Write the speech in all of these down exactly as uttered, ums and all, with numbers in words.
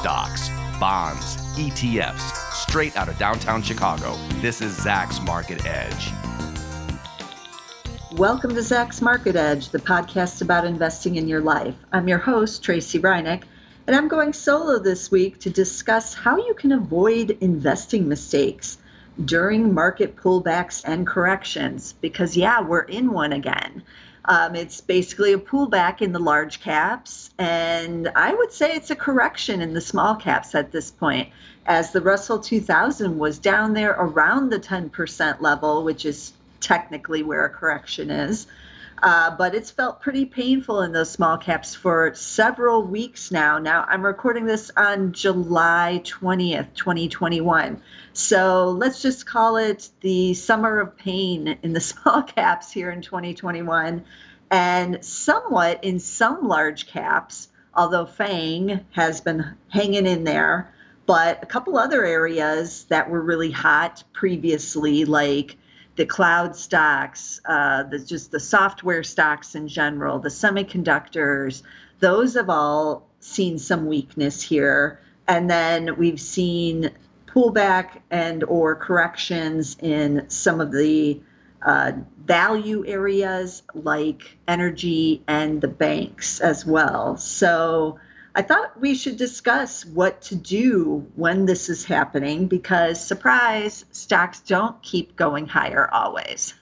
stocks, bonds, E T Fs, straight out of downtown Chicago. This is Zach's Market Edge. Welcome to Zach's Market Edge, the podcast about investing in your life. I'm your host, Tracy Reineck, and I'm going solo this week to discuss how you can avoid investing mistakes during market pullbacks and corrections, because yeah, we're in one again. Um, it's basically a pullback in the large caps, and I would say it's a correction in the small caps at this point, as the Russell two thousand was down there around the ten percent level, which is technically where a correction is. Uh, but it's felt pretty painful in those small caps for several weeks now. Now, I'm recording this on July twentieth, twenty twenty-one. So let's just call it the summer of pain in the small caps here in twenty twenty-one, and somewhat in some large caps, although FANG has been hanging in there. But a couple other areas that were really hot previously, like the cloud stocks, uh, the, just the software stocks in general, the semiconductors, those have all seen some weakness here. And then we've seen pullback and or corrections in some of the uh, value areas like energy and the banks as well. So I thought we should discuss what to do when this is happening, because surprise, stocks don't keep going higher always.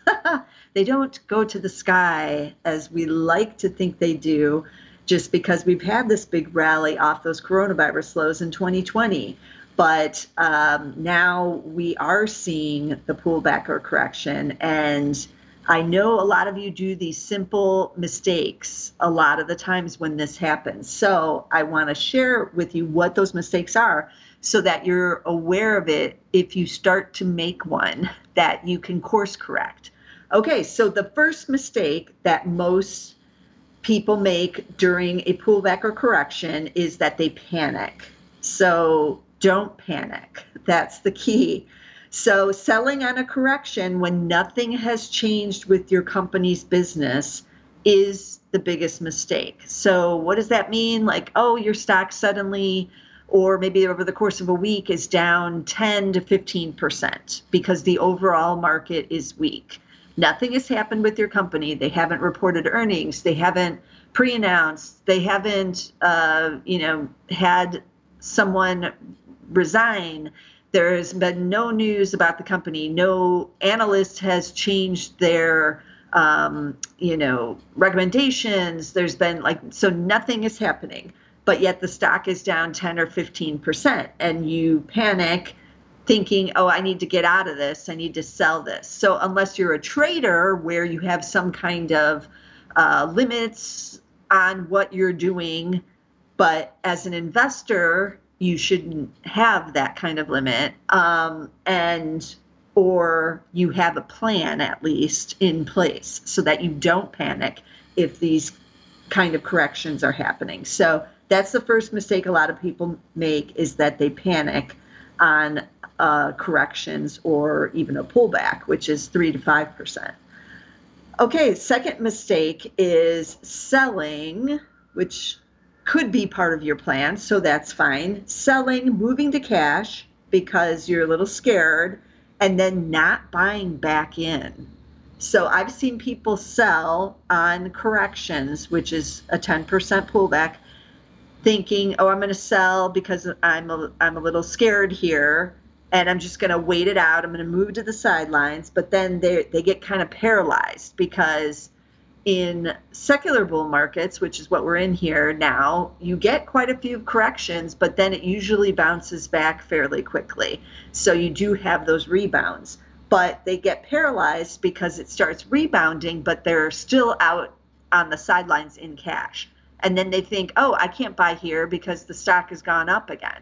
They don't go to the sky as we like to think they do, just because we've had this big rally off those coronavirus lows in twenty twenty. But um, now we are seeing the pullback or correction, and I know a lot of you do these simple mistakes a lot of the times when this happens. So I want to share with you what those mistakes are so that you're aware of it if you start to make one, that you can course correct. Okay, so the first mistake that most people make during a pullback or correction is that they panic. So don't panic. That's the key. So selling on a correction when nothing has changed with your company's business is the biggest mistake. So what does that mean? Like, oh, your stock suddenly, or maybe over the course of a week, is down ten to fifteen percent because the overall market is weak. Nothing has happened with your company. They haven't reported earnings. They haven't pre-announced. They haven't, uh, you know, had someone resign. There's been no news about the company. No analyst has changed their, um, you know, recommendations. There's been like, so nothing is happening, but yet the stock is down ten or fifteen percent, and you panic thinking, oh, I need to get out of this. I need to sell this. So unless you're a trader where you have some kind of uh, limits on what you're doing, but as an investor, you shouldn't have that kind of limit, um, and or you have a plan at least in place so that you don't panic if these kind of corrections are happening. So that's the first mistake a lot of people make, is that they panic on uh, corrections or even a pullback, which is three to five percent. Okay, second mistake is selling, which could be part of your plan, so that's fine. Selling, moving to cash because you're a little scared, and then not buying back in. So I've seen people sell on corrections, which is a ten percent pullback, thinking, oh, I'm going to sell because I'm a, I'm a little scared here, and I'm just going to wait it out. I'm going to move to the sidelines, but then they they get kind of paralyzed, because in secular bull markets, which is what we're in here now, you get quite a few corrections, but then it usually bounces back fairly quickly. So you do have those rebounds, but they get paralyzed because it starts rebounding, but they're still out on the sidelines in cash. And then they think, oh, I can't buy here because the stock has gone up again.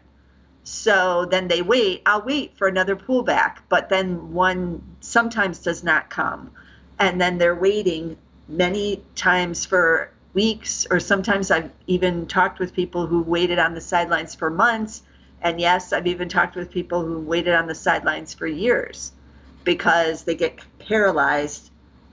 So then they wait, I'll wait for another pullback, but then one sometimes does not come. And then they're waiting many times for weeks, or sometimes I've even talked with people who waited on the sidelines for months. And yes, I've even talked with people who waited on the sidelines for years, because they get paralyzed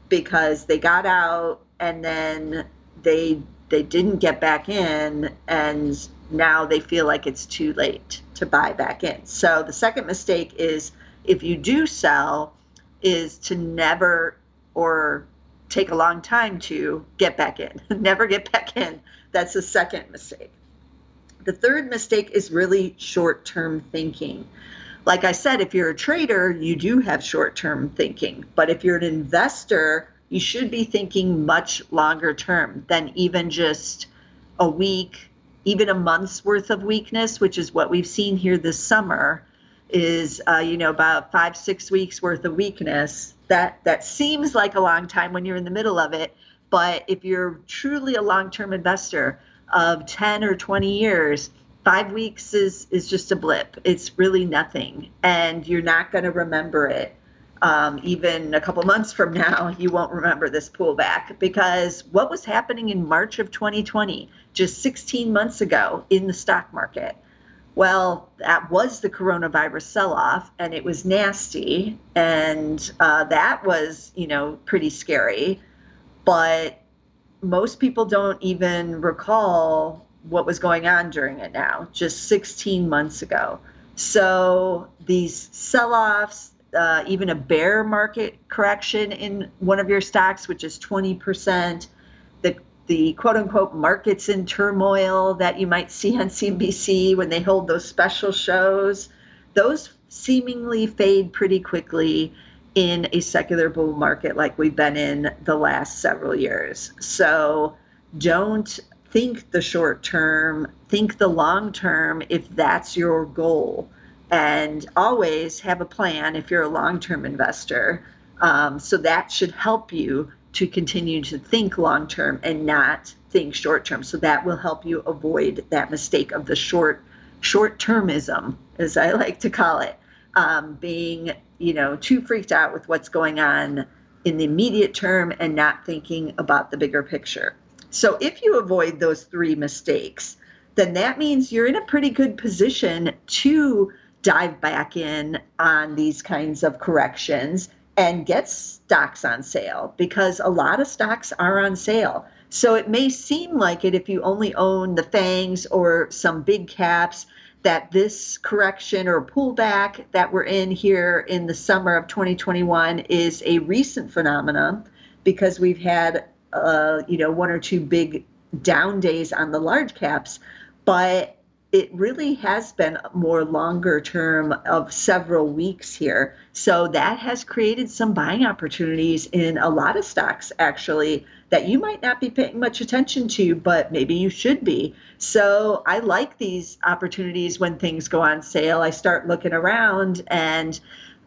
because they got out and then they they didn't get back in, and now they feel like it's too late to buy back in. So the second mistake is, if you do sell, is to never, or take a long time to get back in. Never get back in. That's the second mistake. The third mistake is really short-term thinking. Like I said, if you're a trader, you do have short-term thinking. But if you're an investor, you should be thinking much longer term than even just a week, even a month's worth of weakness, which is what we've seen here this summer, is uh, you know, about five, six weeks worth of weakness. That, that seems like a long time when you're in the middle of it. But if you're truly a long-term investor of ten or twenty years, five weeks is, is just a blip. It's really nothing. And you're not going to remember it. Um, even a couple months from now, you won't remember this pullback, because what was happening in March of twenty twenty, just sixteen months ago in the stock market? Well, that was the coronavirus sell-off, and it was nasty. And uh, that was, you know, pretty scary. But most people don't even recall what was going on during it now, just sixteen months ago. So these sell-offs, uh, even a bear market correction in one of your stocks, which is twenty percent, the, the quote-unquote markets in turmoil that you might see on C N B C when they hold those special shows, those seemingly fade pretty quickly in a secular bull market like we've been in the last several years. So don't think the short term, think the long term if that's your goal. And always have a plan if you're a long-term investor. Um, so that should help you to continue to think long term and not think short term. So that will help you avoid that mistake of the short, short-termism, as I like to call it. Um, being, you know, too freaked out with what's going on in the immediate term and not thinking about the bigger picture. So if you avoid those three mistakes, then that means you're in a pretty good position to dive back in on these kinds of corrections and get stocks on sale, because a lot of stocks are on sale. So it may seem like it if you only own the FANGs or some big caps, that this correction or pullback that we're in here in the summer of twenty twenty-one is a recent phenomenon, because we've had uh, you know, one or two big down days on the large caps, but it really has been more longer term of several weeks here. So that has created some buying opportunities in a lot of stocks, actually, that you might not be paying much attention to, but maybe you should be. So I like these opportunities when things go on sale. I start looking around, and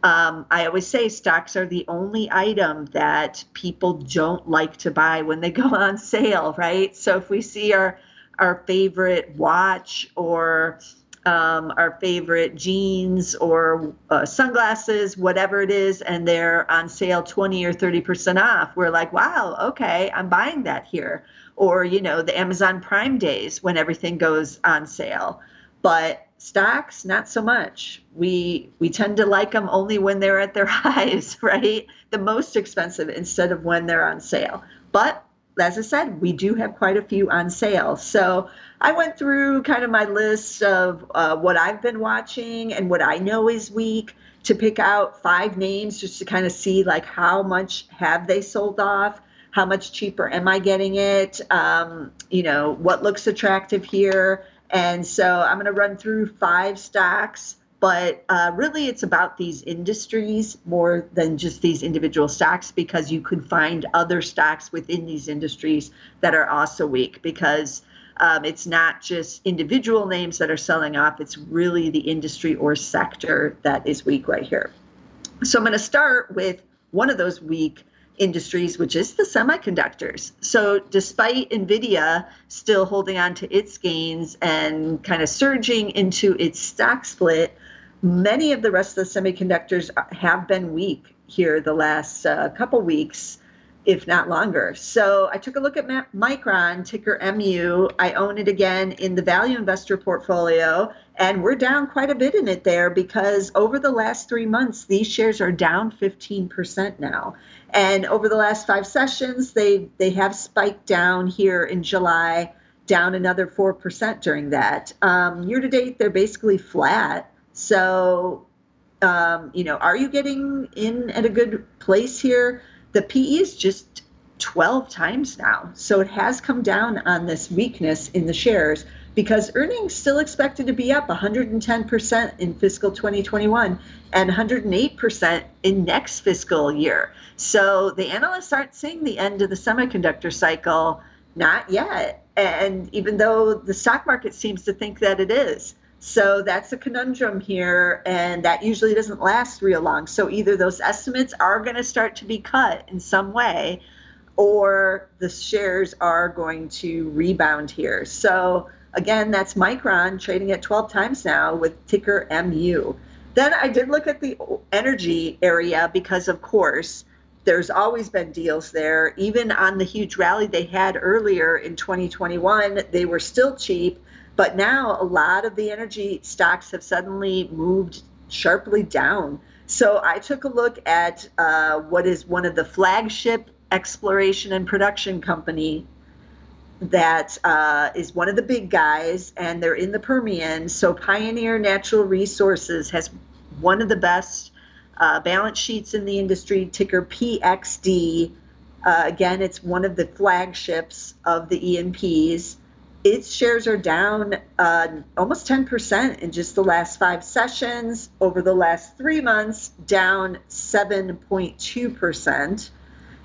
um, I always say stocks are the only item that people don't like to buy when they go on sale, right? So if we see our our favorite watch or um, our favorite jeans or uh, sunglasses, whatever it is, and they're on sale twenty or thirty percent off, we're like, wow, okay, I'm buying that here. Or, you know, the Amazon Prime days when everything goes on sale. But stocks, not so much. We, we tend to like them only when they're at their highs, right? The most expensive, instead of when they're on sale. But as I said, we do have quite a few on sale. So I went through kind of my list of uh, what I've been watching and what I know is weak, to pick out five names just to kind of see like how much have they sold off, how much cheaper am I getting it, um, you know, what looks attractive here. And so I'm going to run through five stocks. But uh, really, it's about these industries more than just these individual stocks, because you could find other stocks within these industries that are also weak, because um, it's not just individual names that are selling off. It's really the industry or sector that is weak right here. So I'm going to start with one of those weak industries, which is the semiconductors. So despite Nvidia still holding on to its gains and kind of surging into its stock split, many of the rest of the semiconductors have been weak here the last uh, couple weeks if not longer. So I took a look at Micron, ticker M U. I own it again in the value investor portfolio, and we're down quite a bit in it there because over the last three months, these shares are down fifteen percent now. And over the last five sessions, they, they have spiked down here in July, down another four percent during that. Um, year to date, they're basically flat. So, um, you know, are you getting in at a good place here? The P E is just twelve times now. So it has come down on this weakness in the shares because earnings still expected to be up one hundred ten percent in fiscal twenty twenty-one and one hundred eight percent in next fiscal year. So the analysts aren't seeing the end of the semiconductor cycle, not yet. And even though the stock market seems to think that it is. So that's a conundrum here, and that usually doesn't last real long. So either those estimates are going to start to be cut in some way, or the shares are going to rebound here. So again, that's Micron trading at twelve times now with ticker M U. Then I did look at the energy area because, of course, there's always been deals there. Even on the huge rally they had earlier in twenty twenty-one, they were still cheap. But now a lot of the energy stocks have suddenly moved sharply down. So I took a look at uh, what is one of the flagship exploration and production company that uh, is one of the big guys, and they're in the Permian. So Pioneer Natural Resources has one of the best uh, balance sheets in the industry, ticker P X D. Uh, again, it's one of the flagships of the E and Ps. Its shares are down uh, almost ten percent in just the last five sessions. Over the last three months, down seven point two percent.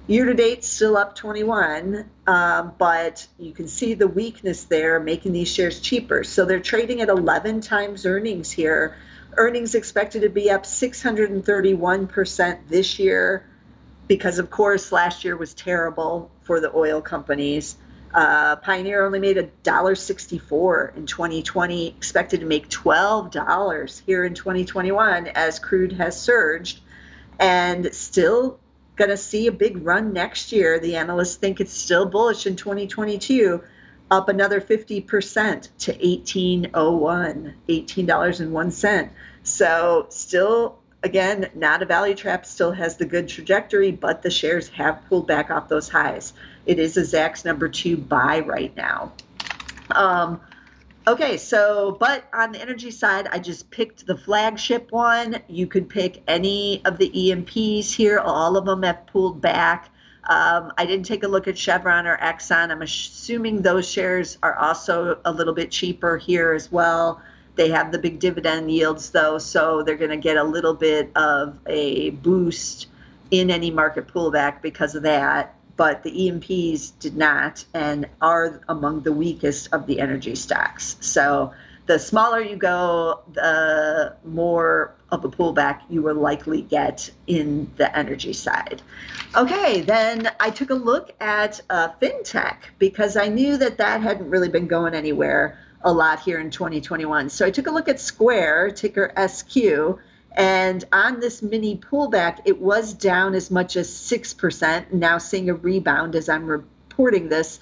Year to date, still up twenty-one, um, but you can see the weakness there making these shares cheaper. So they're trading at eleven times earnings here. Earnings expected to be up six hundred thirty-one percent this year because, of course, last year was terrible for the oil companies. Uh, Pioneer only made one dollar sixty-four in twenty twenty, expected to make twelve dollars here in twenty twenty-one as crude has surged, and still going to see a big run next year. The analysts think it's still bullish in twenty twenty-two, up another fifty percent to eighteen oh one, eighteen dollars and one cent. So still, again, not a value trap, still has the good trajectory, but the shares have pulled back off those highs. It is a Zacks number two buy right now. Um, okay, so, but on the energy side, I just picked the flagship one. You could pick any of the E and Ps here. All of them have pulled back. Um, I didn't take a look at Chevron or Exxon. I'm assuming those shares are also a little bit cheaper here as well. They have the big dividend yields, though, so they're going to get a little bit of a boost in any market pullback because of that. But the E and Ps did not and are among the weakest of the energy stocks. So the smaller you go, the more of a pullback you will likely get in the energy side. Okay, then I took a look at uh, FinTech because I knew that that hadn't really been going anywhere a lot here in twenty twenty-one. So I took a look at Square, ticker S Q. And on this mini pullback, it was down as much as six percent, now seeing a rebound as I'm reporting this.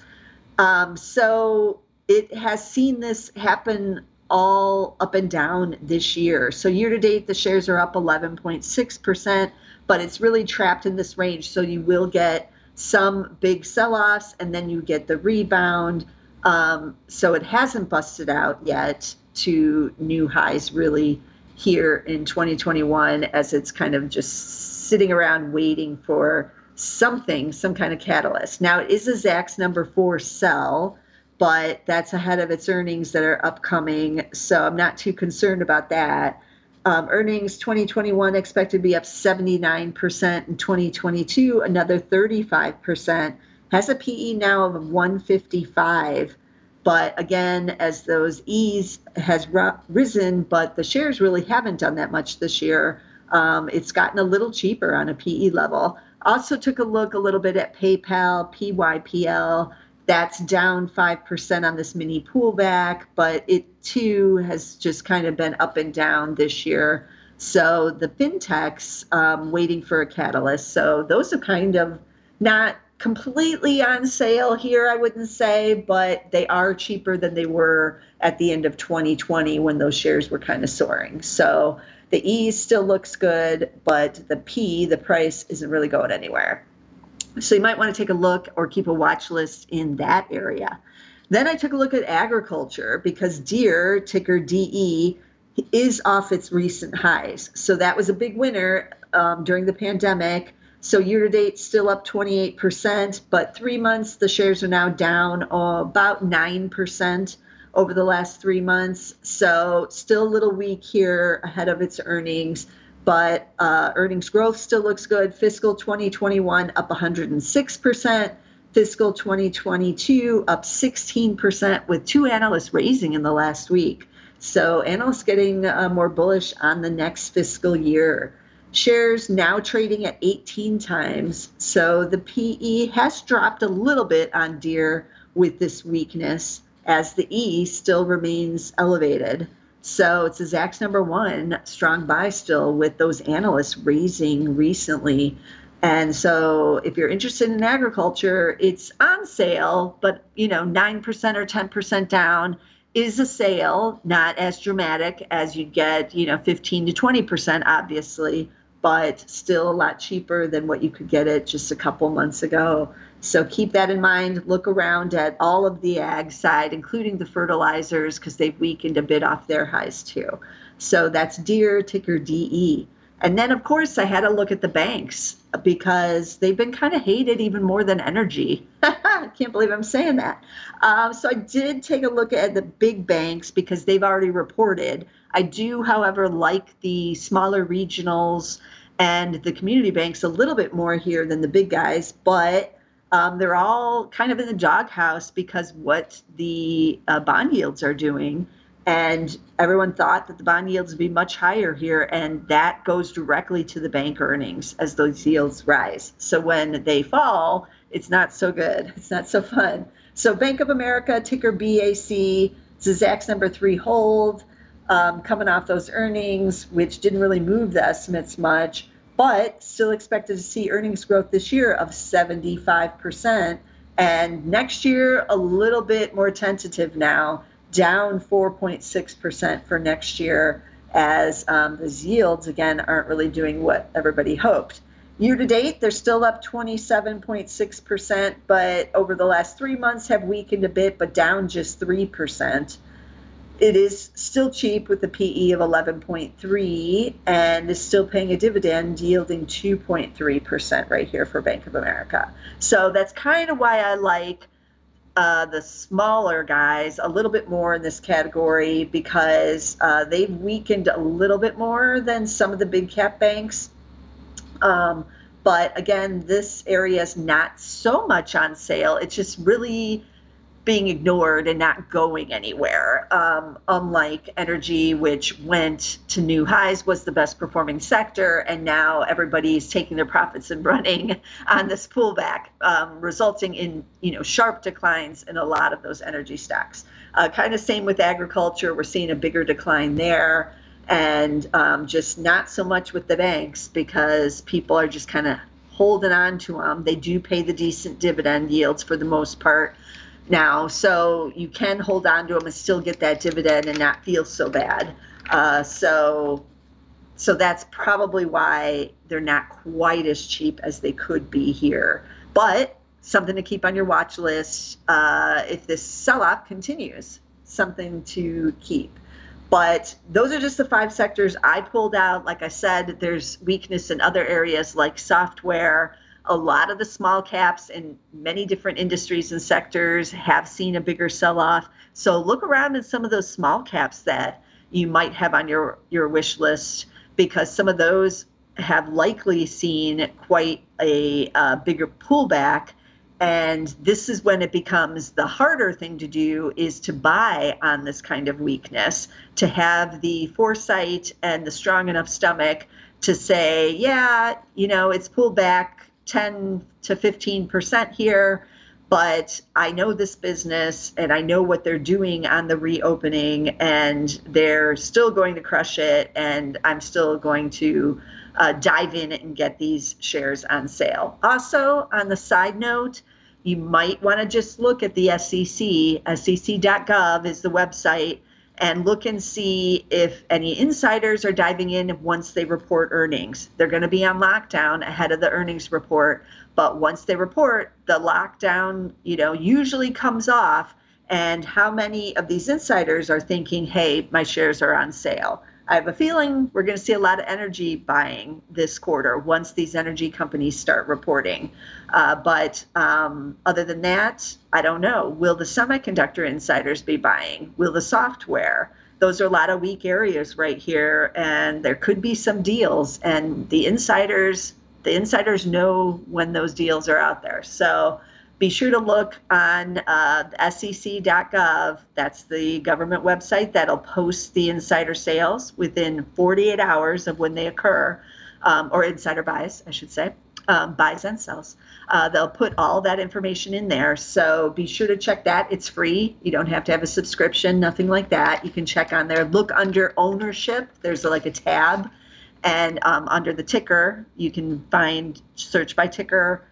Um, so it has seen this happen all up and down this year. So year to date, the shares are up eleven point six percent, but it's really trapped in this range. So you will get some big sell-offs, and then you get the rebound. Um, so it hasn't busted out yet to new highs, really, here in twenty twenty-one, as it's kind of just sitting around waiting for something, some kind of catalyst. Now, it is a Zacks number four sell, but that's ahead of its earnings that are upcoming, so I'm not too concerned about that. Um, earnings twenty twenty-one expected to be up seventy-nine percent in twenty twenty-two, another thirty-five percent. Has a P E now of one fifty-five. But again, as those E's has risen, but the shares really haven't done that much this year. Um, it's gotten a little cheaper on a P E level. Also took a look a little bit at PayPal, P Y P L. That's down five percent on this mini pullback, but it too has just kind of been up and down this year. So the fintechs um, waiting for a catalyst. So those are kind of not completely on sale here, I wouldn't say, but they are cheaper than they were at the end of twenty twenty when those shares were kind of soaring. So the E still looks good, but the P, the price, isn't really going anywhere. So you might want to take a look or keep a watch list in that area. Then I took a look at agriculture because Deere, ticker D E, is off its recent highs. So that was a big winner um, during the pandemic. So year to date, still up twenty-eight percent, but three months, the shares are now down uh, about nine percent over the last three months. So still a little weak here ahead of its earnings, but uh, earnings growth still looks good. Fiscal twenty twenty-one up one hundred six percent. Fiscal twenty twenty-two up sixteen percent with two analysts raising in the last week. So analysts getting uh, more bullish on the next fiscal year. Shares now trading at eighteen times. So the P E has dropped a little bit on Deere with this weakness as the E still remains elevated. So it's a Zacks number one, strong buy still with those analysts raising recently. And so if you're interested in agriculture, it's on sale, but you know, nine percent or ten percent down is a sale, not as dramatic as you'd get, you know, fifteen to twenty percent obviously, but still a lot cheaper than what you could get it just a couple months ago. So keep that in mind. Look around at all of the ag side, including the fertilizers, because they've weakened a bit off their highs too. So that's Deere, ticker D E. And then, of course, I had a look at the banks because they've been kind of hated even more than energy. I can't believe I'm saying that. Um, so I did take a look at the big banks because they've already reported. I do, however, like the smaller regionals and the community banks a little bit more here than the big guys, but um, they're all kind of in the doghouse because what the uh, bond yields are doing. And everyone thought that the bond yields would be much higher here, and that goes directly to the bank earnings as those yields rise. So when they fall, it's not so good. It's not so fun. So Bank of America, ticker B A C, it's a Zacks number three hold, um, coming off those earnings, which didn't really move the estimates much, but still expected to see earnings growth this year of seventy-five percent. And next year, a little bit more tentative now, down four point six percent for next year as um, those yields, again, aren't really doing what everybody hoped. Year to date, they're still up twenty-seven point six percent, but over the last three months have weakened a bit, but down just three percent. It is still cheap with a P E of eleven point three and is still paying a dividend yielding two point three percent right here for Bank of America. So that's kind of why I like Uh, the smaller guys a little bit more in this category because uh, they've weakened a little bit more than some of the big cap banks. Um, but again, this area is not so much on sale. It's just really being ignored and not going anywhere. Um, unlike energy, which went to new highs, was the best performing sector, and now everybody's taking their profits and running on this pullback, um, resulting in you know sharp declines in a lot of those energy stocks. Uh, kind of same with agriculture. We're seeing a bigger decline there, and um, just not so much with the banks because people are just kind of holding on to them. They do pay the decent dividend yields for the most part now, so you can hold on to them and still get that dividend and not feel so bad. Uh, so, so that's probably why they're not quite as cheap as they could be here. But something to keep on your watch list uh, if this sell-off continues, something to keep. But those are just the five sectors I pulled out. Like I said, there's weakness in other areas like software. A lot of the small caps in many different industries and sectors have seen a bigger sell-off. So look around at some of those small caps that you might have on your, your wish list because some of those have likely seen quite a uh, bigger pullback. And this is when it becomes the harder thing to do is to buy on this kind of weakness, to have the foresight and the strong enough stomach to say, yeah, you know, it's pulled back ten to fifteen percent here, but I know this business and I know what they're doing on the reopening and they're still going to crush it and I'm still going to uh, dive in and get these shares on sale. Also, on the side note, you might want to just look at the S E C. S E C dot gov is the website, and look and see if any insiders are diving in once they report earnings. They're going to be on lockdown ahead of the earnings report, but once they report, the lockdown, you know, usually comes off. And how many of these insiders are thinking, hey, my shares are on sale? I have a feeling we're going to see a lot of energy buying this quarter once these energy companies start reporting. Uh, but um, other than that, I don't know. Will the semiconductor insiders be buying? Will the software? Those are a lot of weak areas right here, and there could be some deals. And the insiders, the insiders know when those deals are out there. So be sure to look on uh, S E C dot gov. That's the government website that'll post the insider sales within forty-eight hours of when they occur, um, or insider buys, I should say, um, buys and sells. Uh, they'll put all that information in there. So be sure to check that. It's free. You don't have to have a subscription, nothing like that. You can check on there. Look under ownership. There's like a tab. And um, under the ticker, you can find, search by ticker,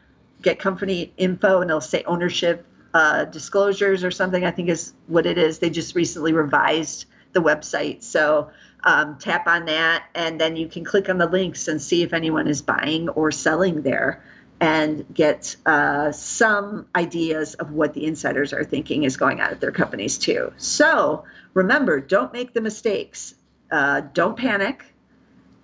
get company info, and they'll say ownership uh, disclosures or something, I think is what it is. They just recently revised the website. So um, tap on that, and then you can click on the links and see if anyone is buying or selling there, and get uh, some ideas of what the insiders are thinking is going on at their companies too. So remember, don't make the mistakes. Uh, don't panic.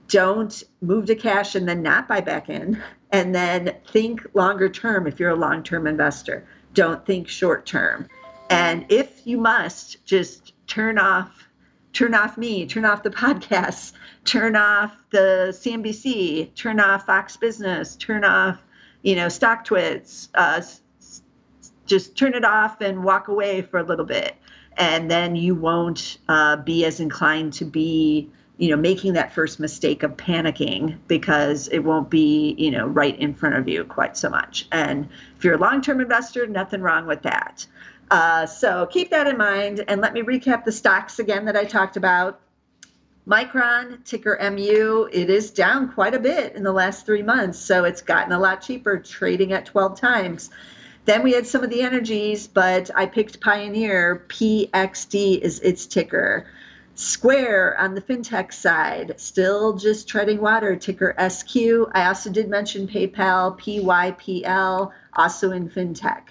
Don't move to cash and then not buy back in. And then think longer term if you're a long-term investor. Don't think short term. And if you must, just turn off, turn off me, turn off the podcasts, turn off the C N B C, turn off Fox Business, turn off, you know, Stock Twits. Uh, just turn it off and walk away for a little bit. And then you won't uh, be as inclined to be, you know, making that first mistake of panicking, because it won't be, you know, right in front of you quite so much. And if you're a long-term investor, nothing wrong with that. Uh, so keep that in mind. And let me recap the stocks again that I talked about. Micron, ticker M U, it is down quite a bit in the last three months. So it's gotten a lot cheaper, trading at twelve times. Then we had some of the energies, but I picked Pioneer. P X D is its ticker. Square on the fintech side, still just treading water, ticker S Q. I also did mention PayPal, P Y P L, also in fintech.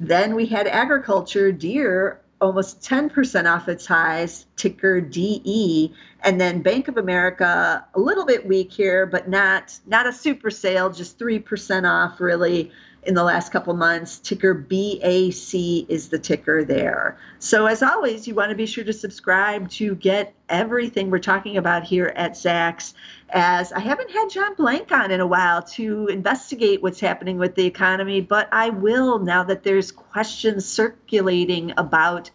Then we had agriculture, Deere, almost ten percent off its highs, ticker D E. And then Bank of America, a little bit weak here, but not, not a super sale, just three percent off really in the last couple months, ticker B A C is the ticker there. So as always, you want to be sure to subscribe to get everything we're talking about here at Zacks, as I haven't had John Blank on in a while to investigate what's happening with the economy, but I will now that there's questions circulating about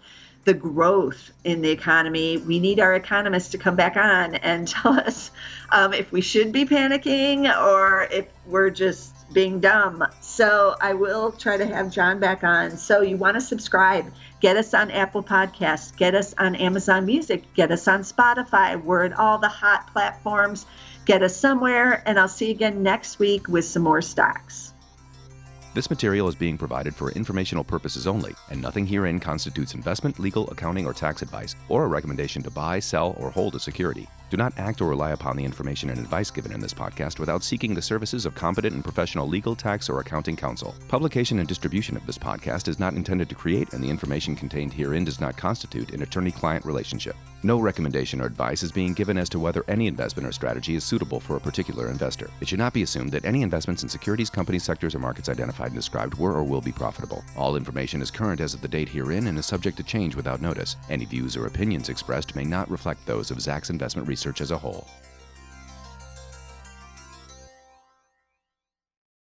the growth in the economy. We need our economists to come back on and tell us um, if we should be panicking or if we're just being dumb. So I will try to have John back on. So you want to subscribe. Get us on Apple Podcasts. Get us on Amazon Music. Get us on Spotify. We're at all the hot platforms. Get us somewhere. And I'll see you again next week with some more stocks. This material is being provided for informational purposes only, and nothing herein constitutes investment, legal, accounting, or tax advice, or a recommendation to buy, sell, or hold a security. Do not act or rely upon the information and advice given in this podcast without seeking the services of competent and professional legal, tax, or accounting counsel. Publication and distribution of this podcast is not intended to create, and the information contained herein does not constitute, an attorney-client relationship. No recommendation or advice is being given as to whether any investment or strategy is suitable for a particular investor. It should not be assumed that any investments in securities, companies, sectors, or markets identified and described were or will be profitable. All information is current as of the date herein and is subject to change without notice. Any views or opinions expressed may not reflect those of Zacks Investment Research as a whole.